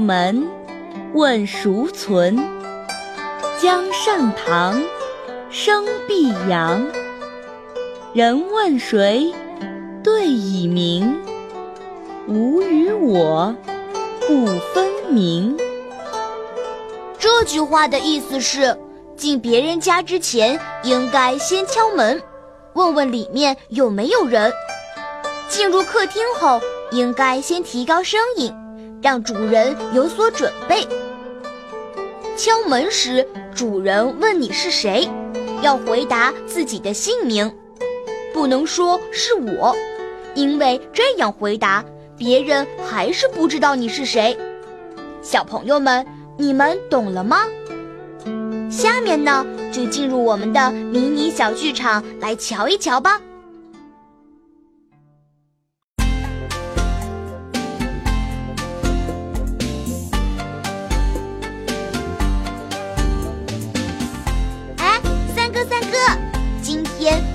门问孰存，江上堂生碧阳。人问谁，对以明，吾与我不分明。这句话的意思是，进别人家之前应该先敲门，问问里面有没有人。进入客厅后，应该先提高声音，让主人有所准备。敲门时，主人问你是谁，要回答自己的姓名，不能说是我，因为这样回答，别人还是不知道你是谁。小朋友们，你们懂了吗？下面呢，就进入我们的迷你小剧场，来瞧一瞧吧。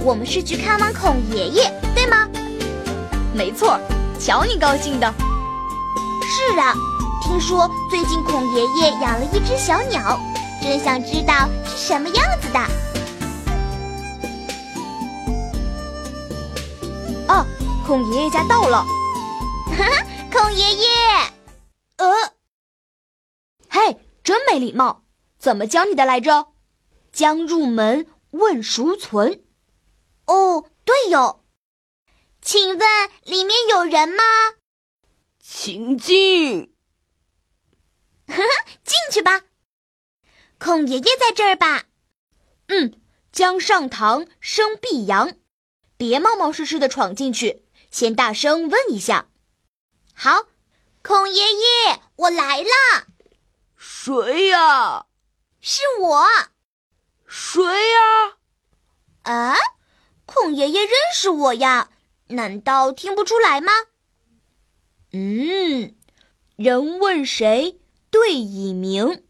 我们是去看望孔爷爷，对吗？没错，瞧你高兴的。是啊，听说最近孔爷爷养了一只小鸟，真想知道是什么样子的。哦，孔爷爷家到了。孔爷爷，嘿，真没礼貌，怎么教你的来着？将入门问孰存。哦，对哟，请问里面有人吗？请进。进去吧。孔爷爷在这儿吧？将上堂生碧阳，别冒冒失失地闯进去，先大声问一下。好，孔爷爷，我来了。谁呀？是我。谁呀？啊？孔爷爷认识我呀，难道听不出来吗？人问谁，对以明，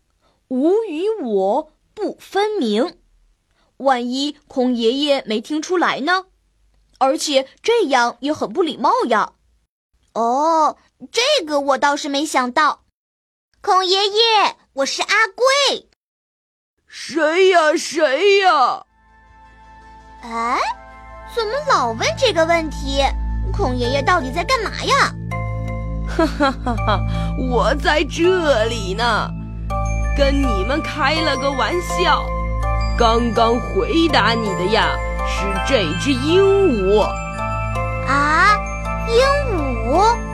吾与我不分明。万一孔爷爷没听出来呢？而且这样也很不礼貌呀。哦，这个我倒是没想到。孔爷爷，我是阿贵。谁呀？谁呀？哎？怎么老问这个问题？孔爷爷到底在干嘛呀？哈哈哈哈，我在这里呢，跟你们开了个玩笑。刚刚回答你的呀，是这只鹦鹉。啊，鹦鹉？